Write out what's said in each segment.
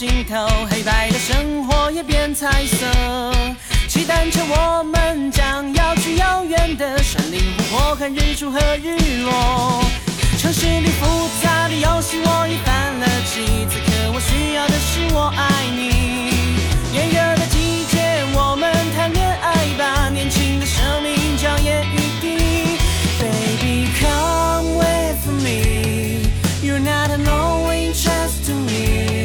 心头，黑白的生活也变彩色。骑单车我们将要去遥远的山林湖泊，看日出和日落。城市里复杂的游戏我已犯了几次，可我需要的是我爱你。炎热的季节我们谈恋爱吧，年轻的生命娇艳欲滴。 Baby come with me, you're not alone, just to me。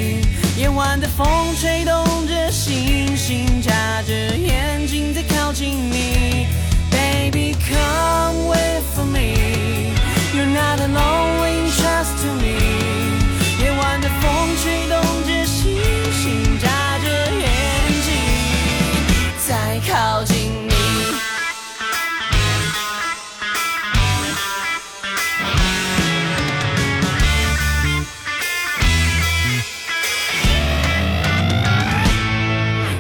夜晚的风吹动着星星，眨着眼睛在靠近你。 Baby come with me, you're not alone, just to me。 夜晚的风吹动着星星，眨着眼睛在靠近你。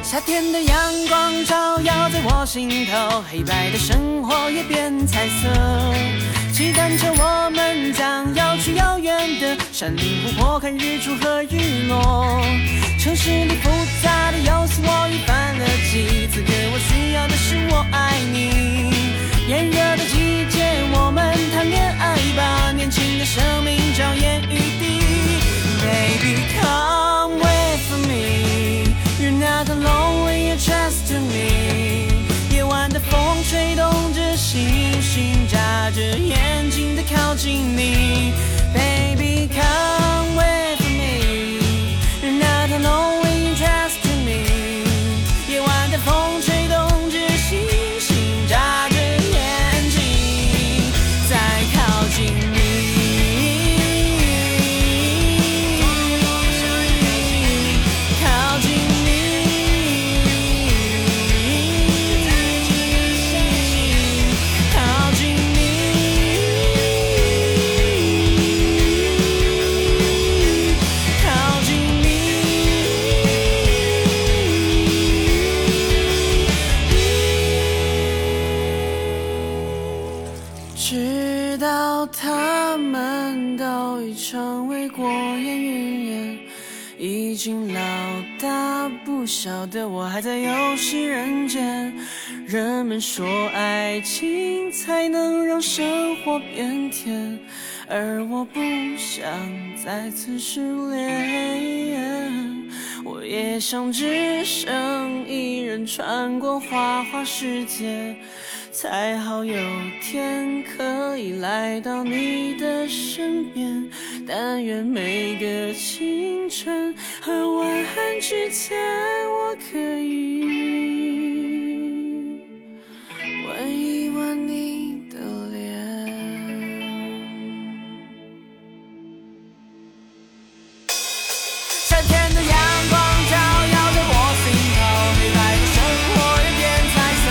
夏天的阳光照耀在我心头，黑白的生活也变彩色。骑单车我们将要去遥远的山林湖泊，看日出和日落。城市里复杂的游戏我已犯了几次，可我需要的是我爱你。炎热的季节我们谈恋爱吧，年轻的生命娇艳欲滴。 Baby come with me, you're not alone when you're just to me。 夜晚的风吹动着星星，眨着眼睛的靠近你。 Baby come with me, you're not alone when you're just to me。 夜晚的风吹动着星星，眨着眼睛在靠近你。小的我还在游戏人间，人们说爱情才能让生活变甜，而我不想再次失恋。我也想只剩一人穿过花花世界，才好有天可以来到你的身边。但愿每个清晨和晚安之前，我可以吻一吻你的脸。夏天的阳光照耀着我心头，黑白的生活也变彩色。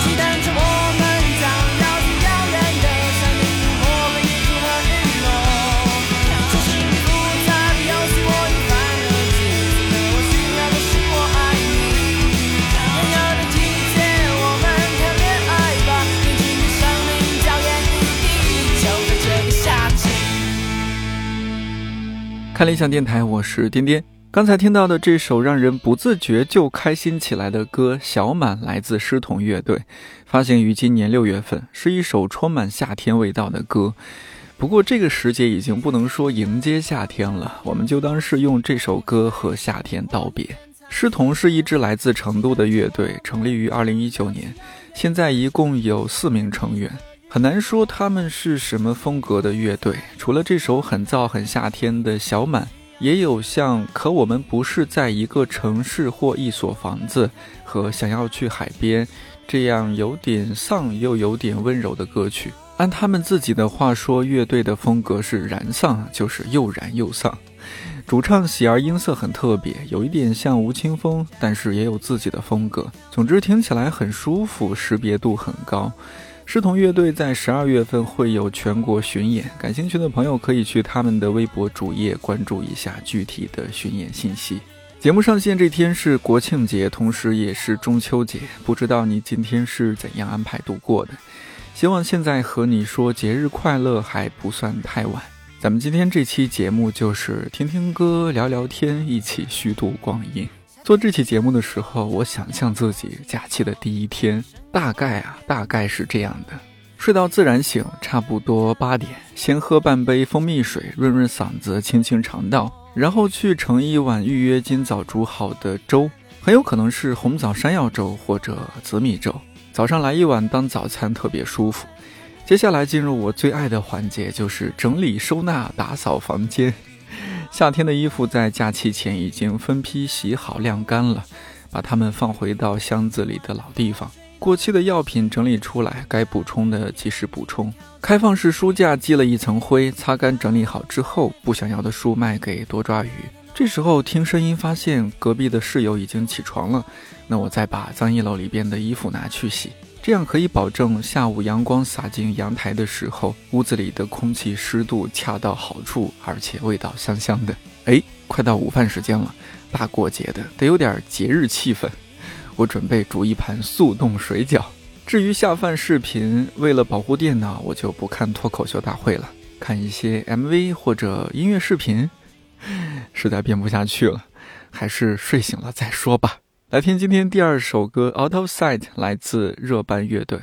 期待着我们将要去遥远的山林湖泊，看日出和日落。城市里复杂的游戏我已犯了几次，可我需要的是我爱你。炎热的季节我们谈恋爱吧，年轻的生命娇艳欲滴，就在这个夏季。看理想电台，我是颠颠。刚才听到的这首让人不自觉就开心起来的歌《小满》来自狮童乐队，发行于今年6月份，是一首充满夏天味道的歌。不过这个时节已经不能说迎接夏天了，我们就当是用这首歌和夏天道别。狮童是一支来自成都的乐队，成立于2019年，现在一共有4名成员。很难说他们是什么风格的乐队，除了这首很燥很夏天的《小满》，也有像《可我们不是在一个城市或一所房子》和《想要去海边》这样有点丧又有点温柔的歌曲。按他们自己的话说，乐队的风格是燃丧，就是又燃又丧。主唱喜儿音色很特别，有一点像吴青峰，但是也有自己的风格。总之听起来很舒服，识别度很高。狮童乐队在12月份会有全国巡演，感兴趣的朋友可以去他们的微博主页关注一下具体的巡演信息。节目上线这天是国庆节，同时也是中秋节，不知道你今天是怎样安排度过的？希望现在和你说节日快乐还不算太晚。咱们今天这期节目就是听听歌聊聊天，一起虚度光阴。做这期节目的时候，我想象自己假期的第一天大概是这样的：睡到自然醒，差不多8点，先喝半杯蜂蜜水润润嗓子，清清肠道，然后去盛一碗预约今早煮好的粥，很有可能是红枣山药粥或者紫米粥，早上来一碗当早餐特别舒服。接下来进入我最爱的环节，就是整理收纳打扫房间。夏天的衣服在假期前已经分批洗好晾干了，把它们放回到箱子里的老地方。过期的药品整理出来，该补充的及时补充。开放式书架积了一层灰，擦干整理好之后，不想要的书卖给多抓鱼。这时候听声音发现隔壁的室友已经起床了，那我再把脏衣篓里边的衣服拿去洗，这样可以保证下午阳光洒进阳台的时候，屋子里的空气湿度恰到好处，而且味道香香的。快到午饭时间了，大过节的得有点节日气氛，我准备煮一盘速冻水饺。至于下饭视频，为了保护电脑，我就不看脱口秀大会了，看一些 MV 或者音乐视频，实在编不下去了，还是睡醒了再说吧。来听今天第二首歌《Out of Sight》，来自热班乐队。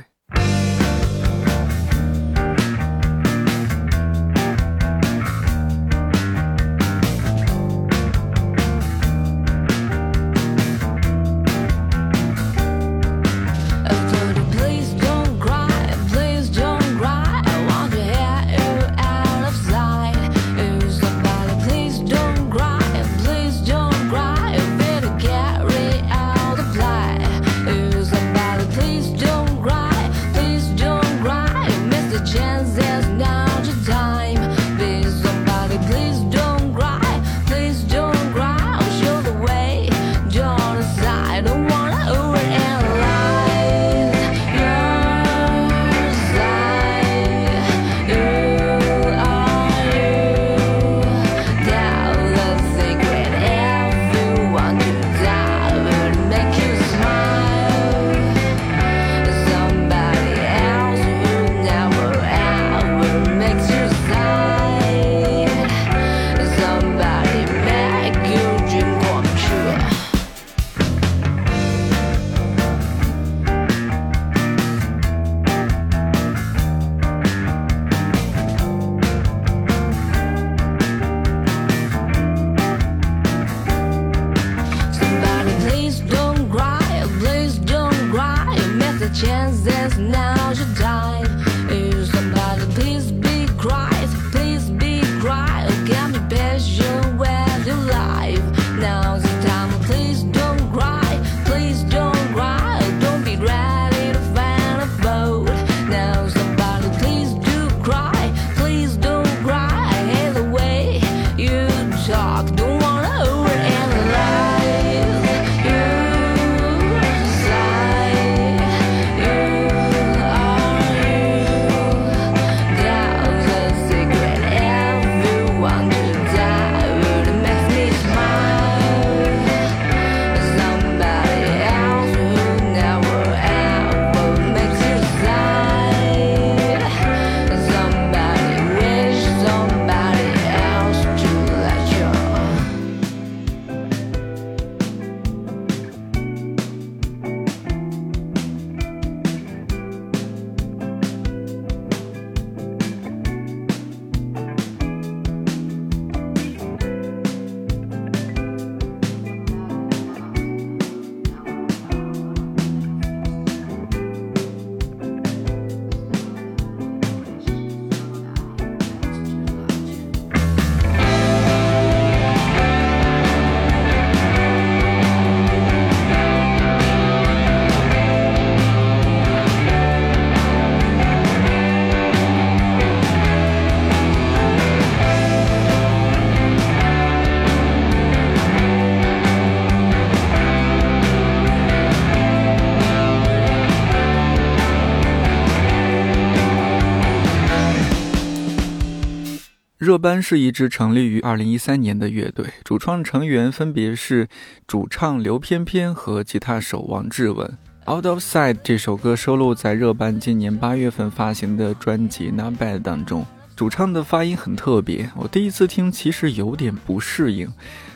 热班是一支成立于2013年的乐队，主创成员分别是主唱刘翩翩和吉他手王志文。Out of Sight 这首歌收录在热班今年8月份发行的专辑 Not Bad 当中。主唱的发音很特别，我第一次听其实有点不适应，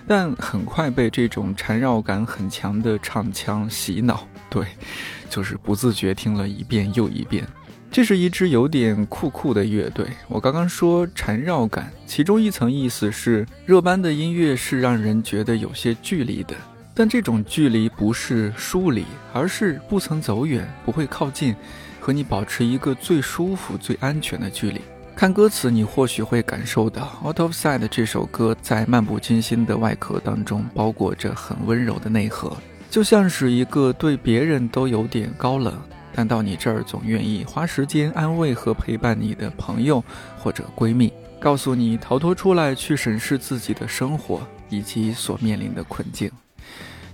但很快被这种缠绕感很强的唱腔洗脑，对，就是不自觉听了一遍又一遍。这是一支有点酷酷的乐队，我刚刚说缠绕感，其中一层意思是热班的音乐是让人觉得有些距离的，但这种距离不是疏离，而是不曾走远，不会靠近，和你保持一个最舒服最安全的距离。看歌词你或许会感受到 Out of Sight 这首歌在漫不经心的外壳当中包裹着很温柔的内核，就像是一个对别人都有点高冷，但到你这儿总愿意花时间安慰和陪伴你的朋友或者闺蜜，告诉你逃脱出来去审视自己的生活以及所面临的困境。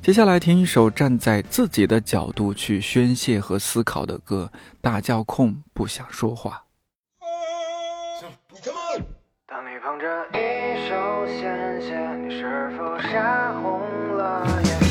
接下来听一首站在自己的角度去宣泄和思考的歌，大叫控不想说话。当你捧着一首鲜血，你是否杀红了眼？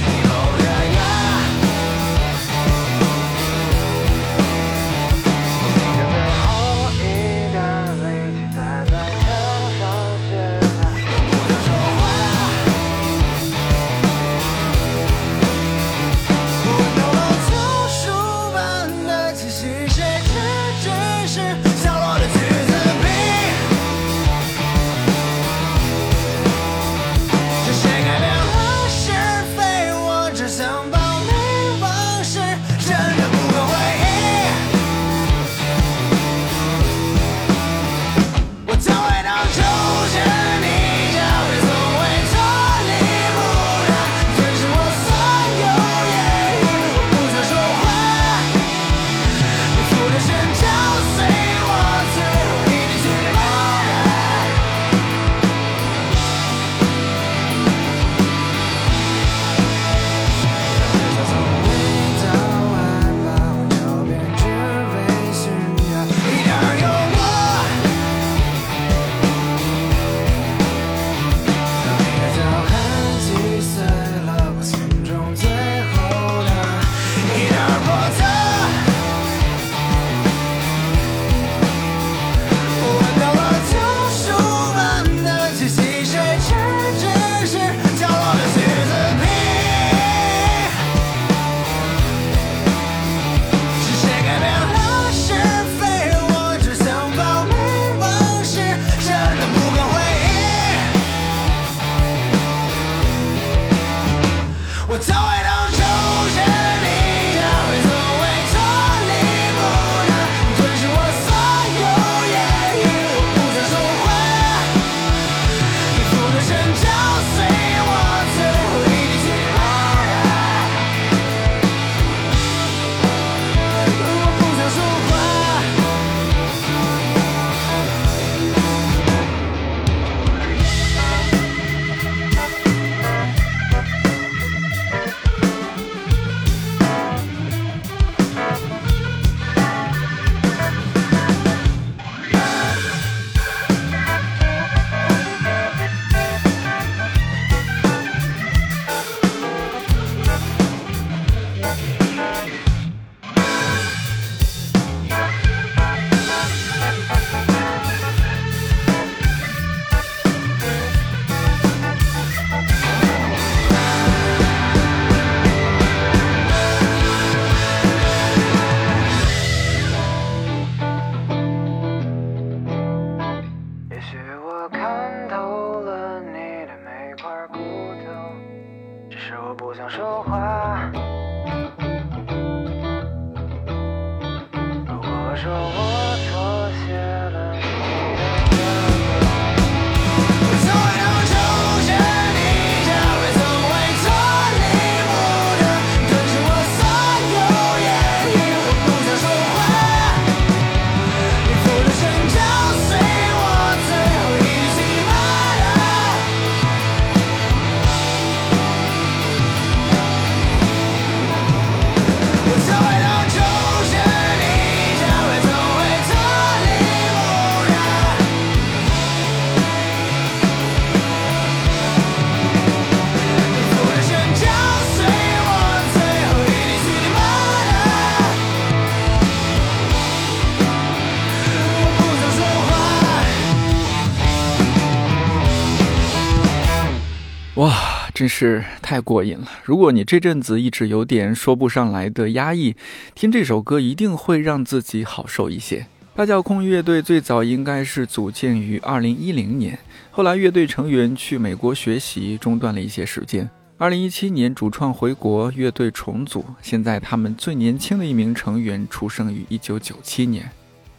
哇，真是太过瘾了！如果你这阵子一直有点说不上来的压抑，听这首歌一定会让自己好受一些。大脚控乐队最早应该是组建于2010年，后来乐队成员去美国学习，中断了一些时间。2017年主创回国，乐队重组，现在他们最年轻的一名成员出生于1997年。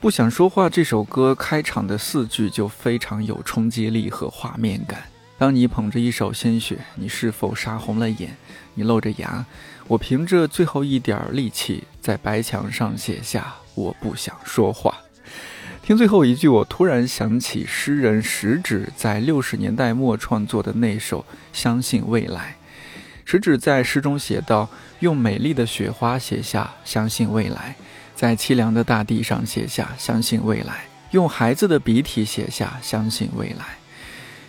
不想说话这首歌开场的4句就非常有冲击力和画面感。当你捧着一手鲜血，你是否杀红了眼？你露着牙，我凭着最后一点力气在白墙上写下我不想说话。听最后一句，我突然想起诗人食指在60年代末创作的那首《相信未来》。食指在诗中写道，用美丽的雪花写下相信未来，在凄凉的大地上写下相信未来，用孩子的鼻涕写下相信未来。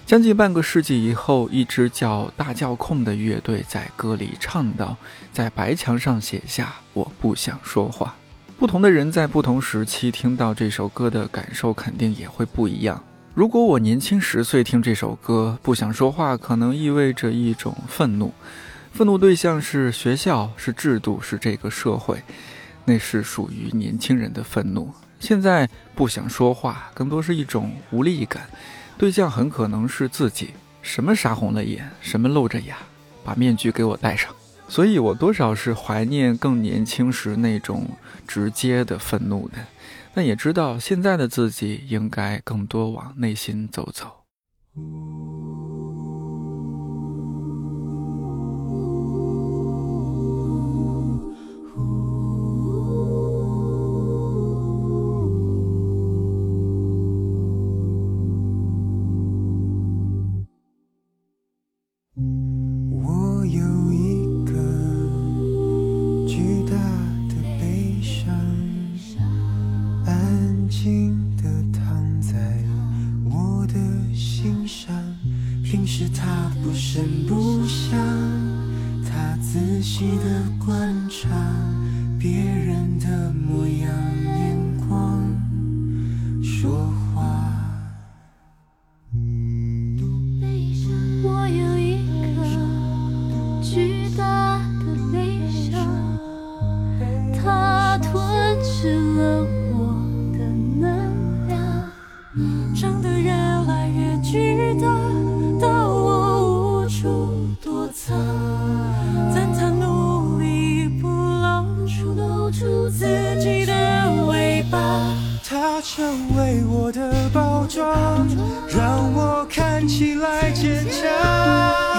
将近半个世纪以后，一支叫大教控的乐队在歌里唱到，在白墙上写下我不想说话。不同的人在不同时期听到这首歌的感受肯定也会不一样。如果我年轻10岁听这首歌，不想说话可能意味着一种愤怒，愤怒对象是学校，是制度，是这个社会，那是属于年轻人的愤怒。现在不想说话更多是一种无力感，对象很可能是自己，什么杀红了眼，什么露着牙，把面具给我戴上。所以我多少是怀念更年轻时那种直接的愤怒的，但也知道现在的自己应该更多往内心走走。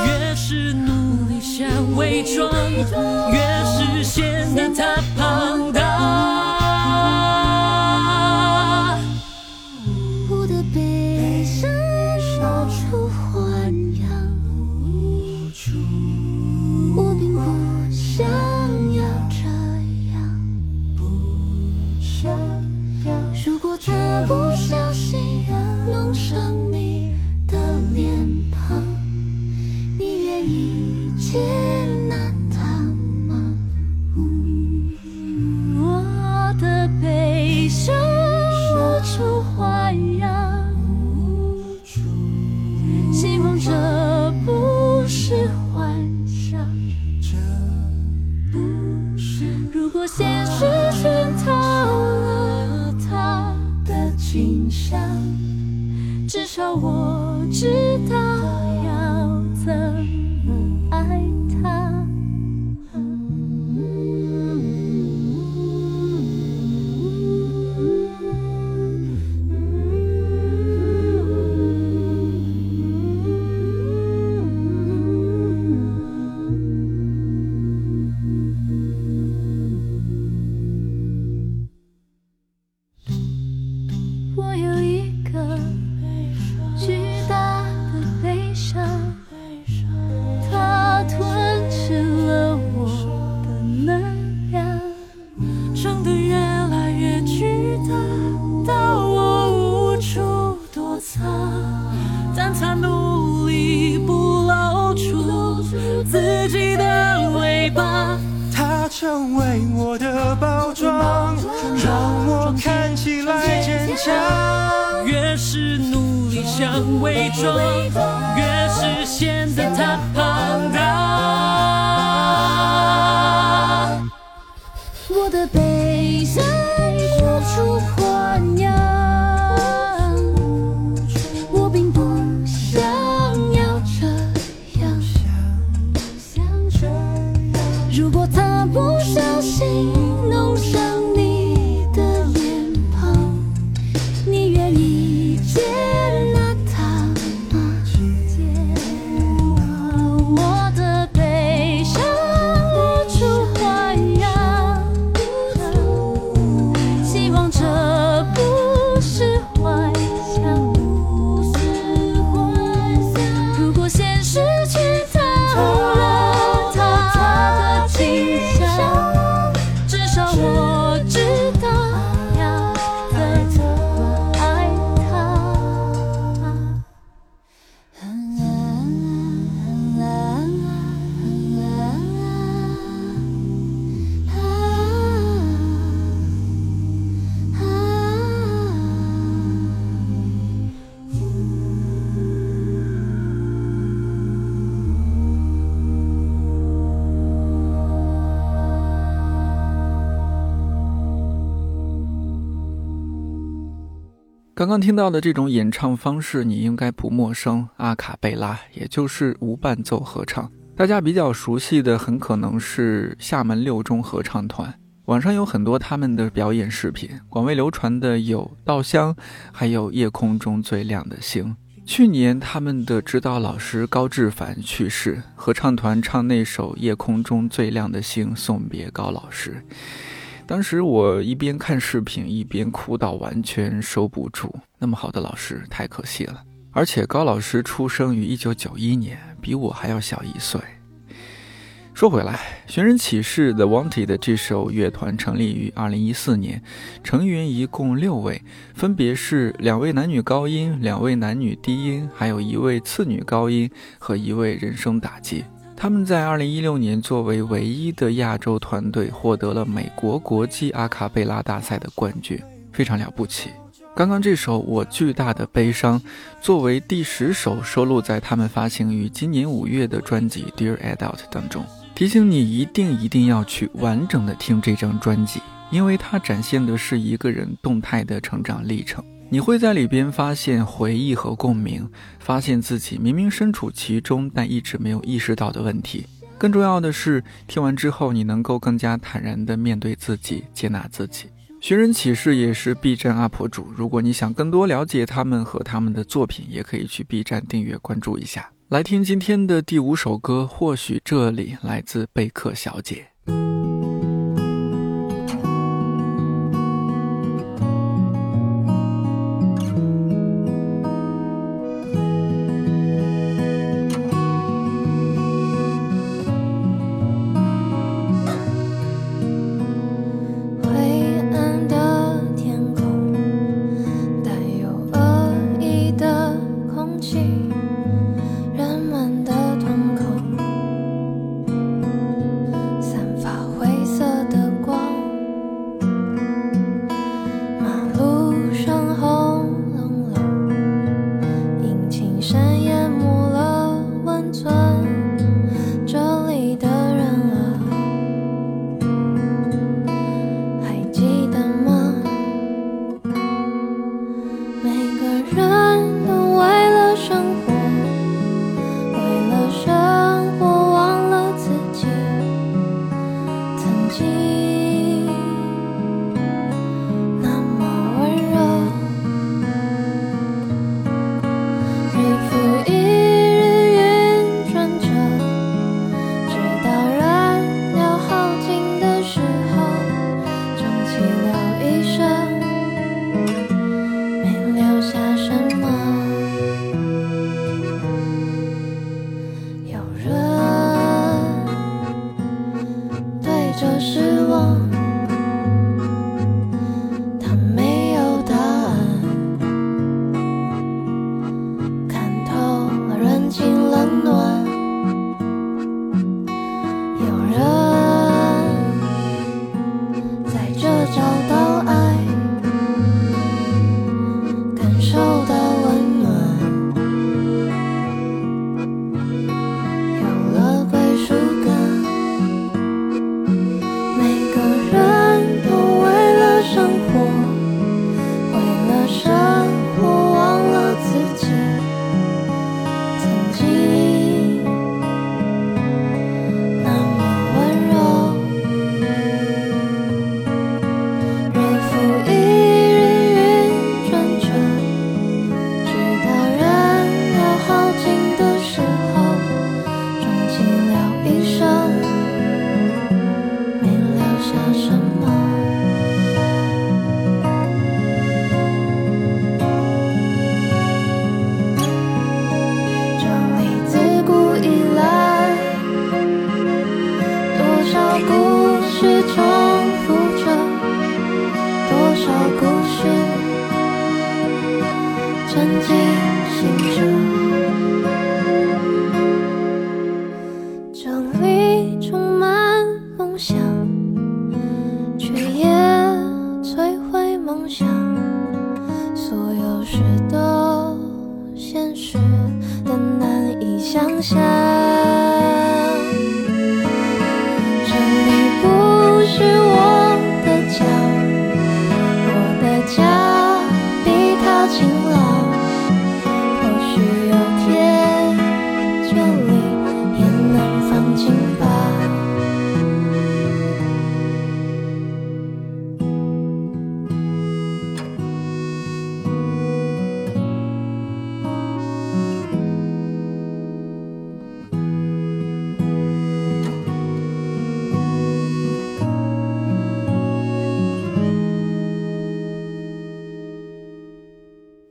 越是努力想伪装，越是而显得他庞大。我的悲哀无处还阳，我并不想要这样。如果他不小心弄伤你的脸庞，你愿意接纳他吗？我的悲伤无处还阳，希望这不是幻想。如果现实却偷了他的情伤，至少我知道要怎么爱他。刚刚听到的这种演唱方式你应该不陌生，阿卡贝拉，也就是无伴奏合唱。大家比较熟悉的很可能是厦门六中合唱团，网上有很多他们的表演视频，广为流传的有稻香，还有夜空中最亮的星。去年他们的指导老师高志凡去世，合唱团唱那首夜空中最亮的星送别高老师，当时我一边看视频一边哭到完全收不住，那么好的老师太可惜了。而且高老师出生于1991年，比我还要小1岁。说回来，寻人启事 The Wanted 这首乐团成立于2014年，成员一共6位，分别是2位男女高音、2位男女低音，还有1位次女高音和1位人声打击。他们在2016年作为唯一的亚洲团队获得了美国国际阿卡贝拉大赛的冠军，非常了不起。刚刚这首《我巨大的悲伤》作为第10首收录在他们发行于今年5月的专辑 Dear Adult 当中。提醒你一定要去完整的听这张专辑，因为它展现的是一个人动态的成长历程。你会在里边发现回忆和共鸣，发现自己明明身处其中但一直没有意识到的问题。更重要的是，听完之后你能够更加坦然地面对自己，接纳自己。寻人启事也是 B 站 UP 主，如果你想更多了解他们和他们的作品，也可以去 B 站订阅关注一下。来听今天的第5首歌，或许这里，来自贝克小姐。人们的瞳孔散实的难以想象，这里不是我的家，我的家比它晴朗，或许有天这里也能放晴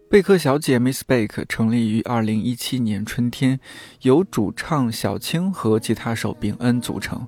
贝克小姐 Miss Bac 成立于2017年春天，由主唱小青和吉他手秉恩组成。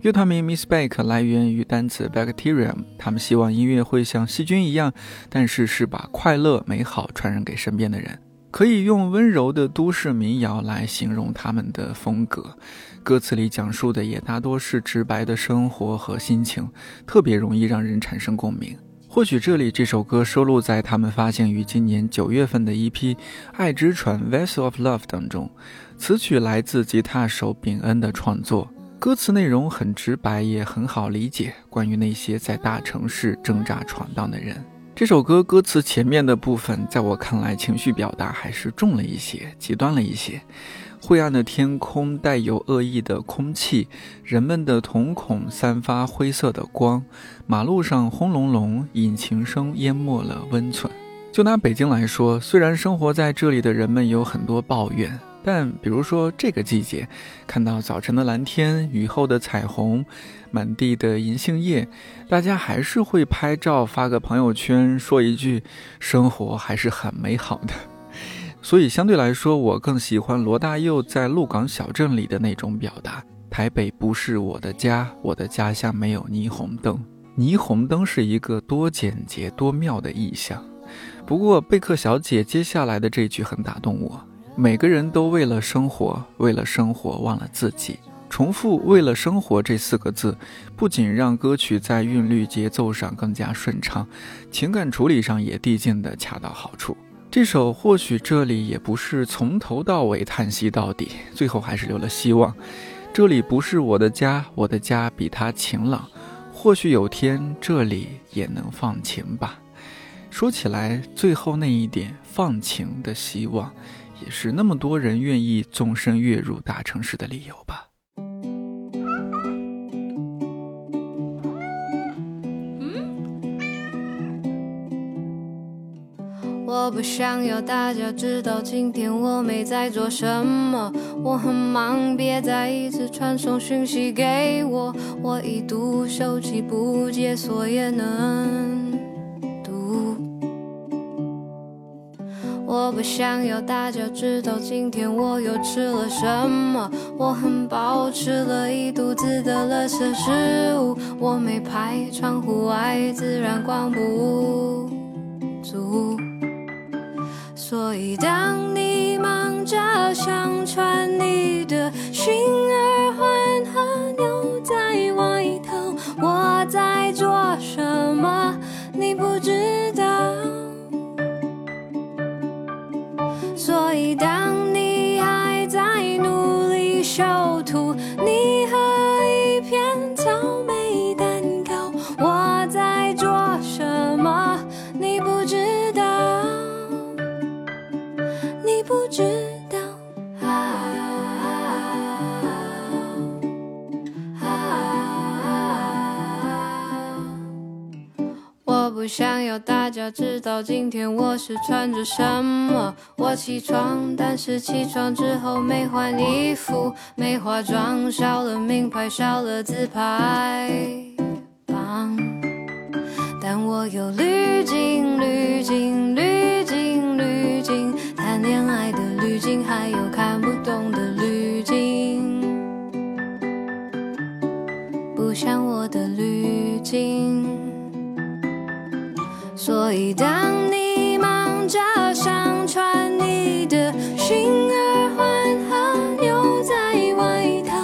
乐团名 Miss Bac 来源于单词 Bacterium， 他们希望音乐会像细菌一样，但是是把快乐美好传染给身边的人。可以用温柔的都市民谣来形容他们的风格，歌词里讲述的也大多是直白的生活和心情，特别容易让人产生共鸣。或许这里这首歌收录在他们发行于今年9月份的一批《爱之船 Vessel of Love》当中，此曲来自吉他手秉恩的创作，歌词内容很直白，也很好理解，关于那些在大城市挣扎闯荡的人。这首歌歌词前面的部分在我看来情绪表达还是重了一些，极端了一些，灰暗的天空，带有恶意的空气，人们的瞳孔散发灰色的光，马路上轰隆隆，引擎声淹没了温存。就拿北京来说，虽然生活在这里的人们有很多抱怨，但比如说这个季节，看到早晨的蓝天，雨后的彩虹，满地的银杏叶，大家还是会拍照发个朋友圈，说一句生活还是很美好的。所以相对来说，我更喜欢罗大佑在《鹿港小镇》里的那种表达，台北不是我的家，我的家乡没有霓虹灯。霓虹灯是一个多简洁多妙的意象。不过贝克小姐接下来的这句很打动我，每个人都为了生活，为了生活忘了自己。重复为了生活这四个字，不仅让歌曲在韵律节奏上更加顺畅，情感处理上也递进的恰到好处。这首或许这里也不是从头到尾叹息到底，最后还是留了希望。这里不是我的家，我的家比它晴朗，或许有天这里也能放晴吧。说起来，最后那一点放晴的希望，也是那么多人愿意纵身跃入大城市的理由吧。我不想要大家知道今天我没在做什么，我很忙，别再一直传送讯息给我，我已读手机不解锁也能读。我不想要大家知道今天我又吃了什么，我很饱，吃了一肚子的垃圾食物，我没拍窗户外自然光不足。所以当你忙着想穿你的新耳环和牛仔外套，我在做什么你不知道。所以当你还在努力修图，你和一片草莓蛋糕，我在做什么你不知道，你不知道。我不想要大家知道今天我是穿着什么，我起床，但是起床之后没换衣服，没化妆，少了名牌，少了自拍棒，但我有滤镜，滤镜，滤镜，滤镜，谈恋爱的滤镜，还有看不懂的滤镜，不像我的滤镜。所以当你忙着想穿你的新耳环和牛仔外套，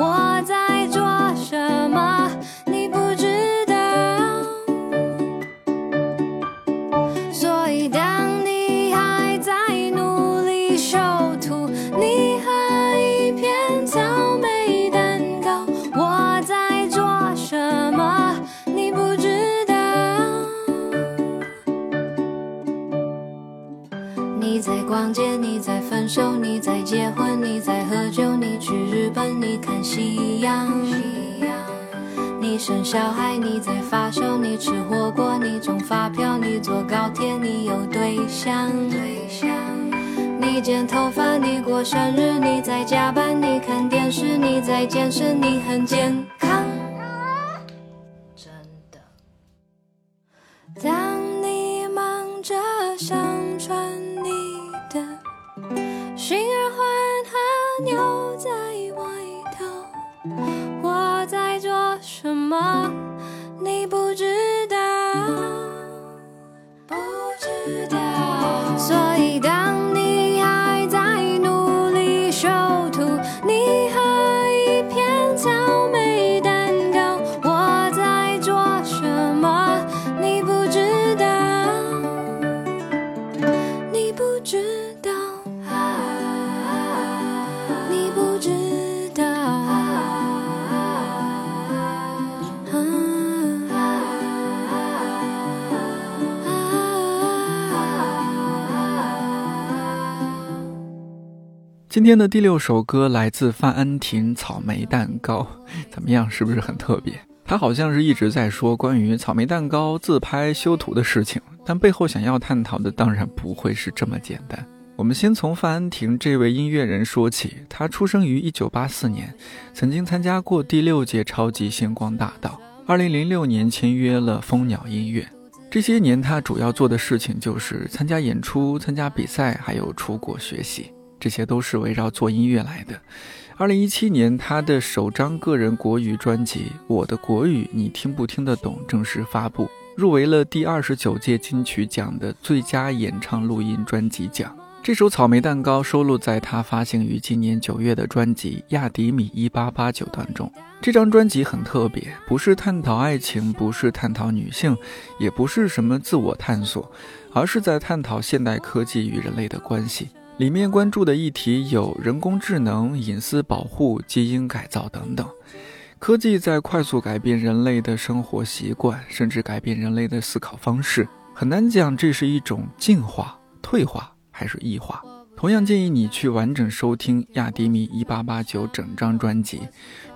我在做什么你不知道。所以当你还在努力逛街，你在分手，你在结婚，你在喝酒，你去日本，你看夕阳，你生小孩，你在发烧，你吃火锅，你中发票，你坐高铁，你有对象，你剪头发，你过生日，你在加班，你看电视，你在健身，你很健康，真的。当你忙着想穿你的新耳环和牛仔外套，我在做什么你不知道，不知道。所以当你还在努力修图，你和一片草莓蛋糕，我在做什么你不知道，你不知道，你不知道，今天的第6首歌来自范安婷，草莓蛋糕。怎么样，是不是很特别？他好像是一直在说关于草莓蛋糕、自拍、修图的事情，但背后想要探讨的当然不会是这么简单。我们先从范安婷这位音乐人说起，他出生于1984年，曾经参加过第6届超级星光大道，2006年签约了蜂鸟音乐。这些年他主要做的事情就是参加演出、参加比赛，还有出国学习，这些都是围绕做音乐来的。2017年他的首张个人国语专辑《我的国语你听不听得懂》正式发布，入围了第29届金曲奖的最佳演唱录音专辑奖。这首草莓蛋糕收录在他发行于今年9月的专辑《亚迪米1889》当中。这张专辑很特别，不是探讨爱情，不是探讨女性，也不是什么自我探索，而是在探讨现代科技与人类的关系。里面关注的议题有人工智能、隐私保护、基因改造等等。科技在快速改变人类的生活习惯，甚至改变人类的思考方式，很难讲这是一种进化、退化还是异化。同样建议你去完整收听《亚迪米1889》整张专辑，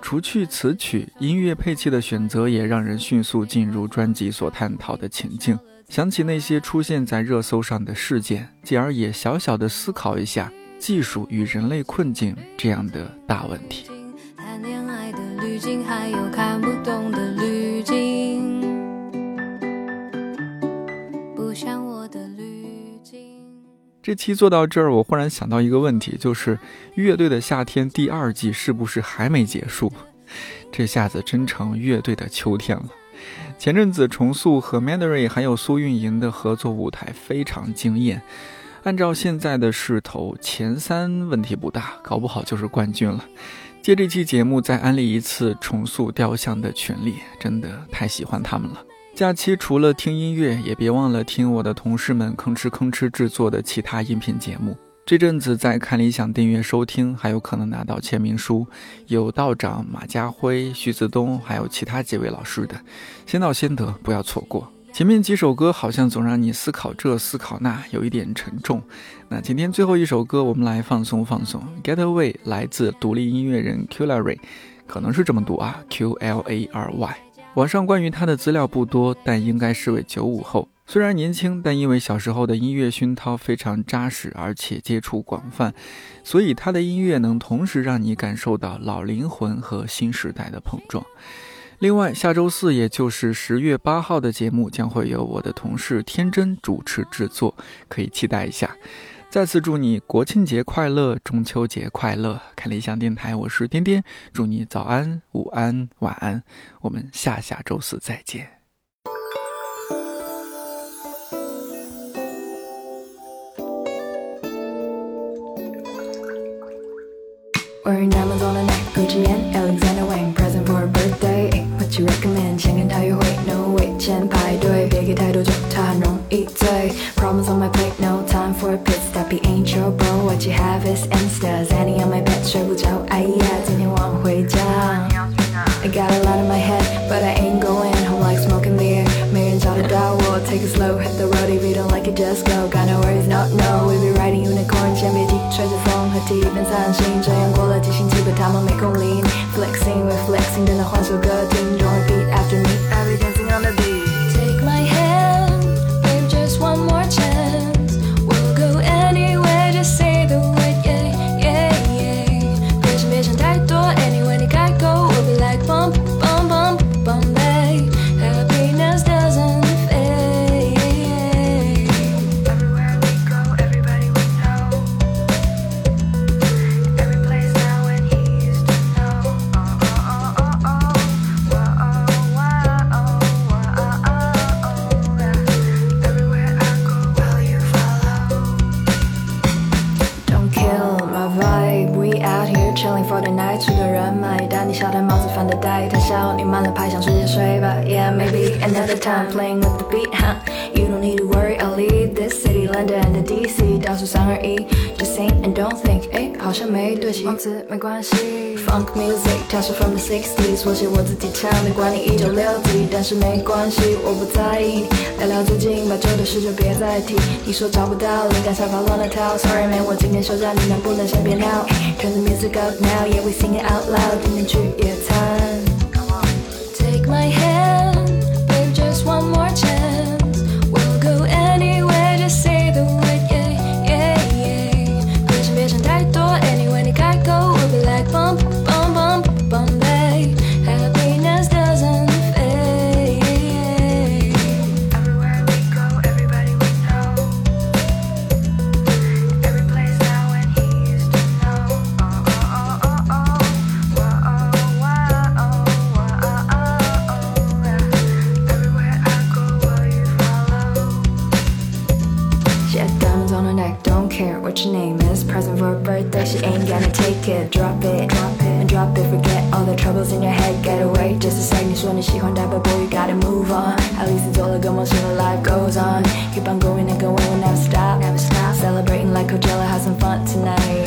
除去词曲，音乐配器的选择也让人迅速进入专辑所探讨的情境，想起那些出现在热搜上的事件，进而也小小的思考一下技术与人类困境这样的大问题。谈恋爱的滤镜，还有看不懂的滤镜，不像我的滤镜。这期做到这儿，我忽然想到一个问题，就是乐队的夏天第2季是不是还没结束？这下子真成乐队的秋天了。前阵子重塑和 Mandary 还有苏运莹的合作舞台非常惊艳，按照现在的势头，前3问题不大，搞不好就是冠军了。借这期节目再安利一次重塑雕像的群里，真的太喜欢他们了。假期除了听音乐，也别忘了听我的同事们吭哧吭哧制作的其他音频节目。这阵子在看理想订阅收听，还有可能拿到签名书，有道长、马家辉、徐子东，还有其他几位老师的，先到先得，不要错过。前面几首歌好像总让你思考这思考那，有一点沉重。那今天最后一首歌，我们来放松放松。 Getaway 来自独立音乐人 QLARY， 可能是这么读啊， QLARY。 网上关于他的资料不多，但应该是位95后，虽然年轻，但因为小时候的音乐熏陶非常扎实，而且接触广泛，所以他的音乐能同时让你感受到老灵魂和新时代的碰撞。另外，下周4也就是10月8号的节目将会由我的同事天真主持制作，可以期待一下。再次祝你国庆节快乐，中秋节快乐。看理想电台，我是颠颠，祝你早安、午安、晚安，我们下周4再见。Wearing diamonds on a neck, Gucci and Alexander Wang. Present for her birthday, ain't what you recommend. 想跟她约会 no wait， 先排队，别给太多酒，她很容易醉。Problems on my plate, no time for a pit stop. He ain't your bro, what you have is insta. Zanny on my bed, 睡不着，哎呀，今天忘回家。I got a lot in my head, but I ain't going home like smoking beer. 没人找得到我， take it slow, hit the road if you don't like it, just go. Got no worries, no, no, we be riding unicorn. 体变散心，这样过了几星期，被他们没空理 Flexing with flexing， 等到换首歌听，就会 beat after me I be dancing on the beat Take my hand, babe just one more chance We'll go anywhere, just say the word yeah yeah yeah 别想别想太多 Anyway 你开口 We'll be like bump bump bump bump babe Happiness doesn't Chilling for the night， 去个人买单，你笑戴帽子反着戴，他笑你慢了拍，想睡就睡吧 Yeah maybe another time playing with the beat huh? You don't need to worry I'll leave this city London and DC 倒数321 Just sing and don't think 好像没对齐，忘词没关系 Funk music 跳出 from the 60s 我写我自己唱，没管你196几，但是没关系我不在意，聊聊最近把旧的事就别再提，你说找不到灵感想法乱了套 Sorry man 我今天休假，你能不能先别闹 Turn the music up now yeah we sing it out loud 今天去野餐 Take my hand babe just one more chance We'll go anywhere just say the word yeah yeah yeah 别想太多 Anyway 你开口 We'll be like bump bump bump bump babe Happiness doesn't What your name is, present for her birthday She ain't gonna take it, drop it, drop it And drop it, forget all the troubles in your head Get away, just a sec 你说你喜欢大波波 You gotta move on At least 你做了个梦醒了 Life goes on Keep on going and going, we'll never stop Celebrating like Coachella, have some fun tonight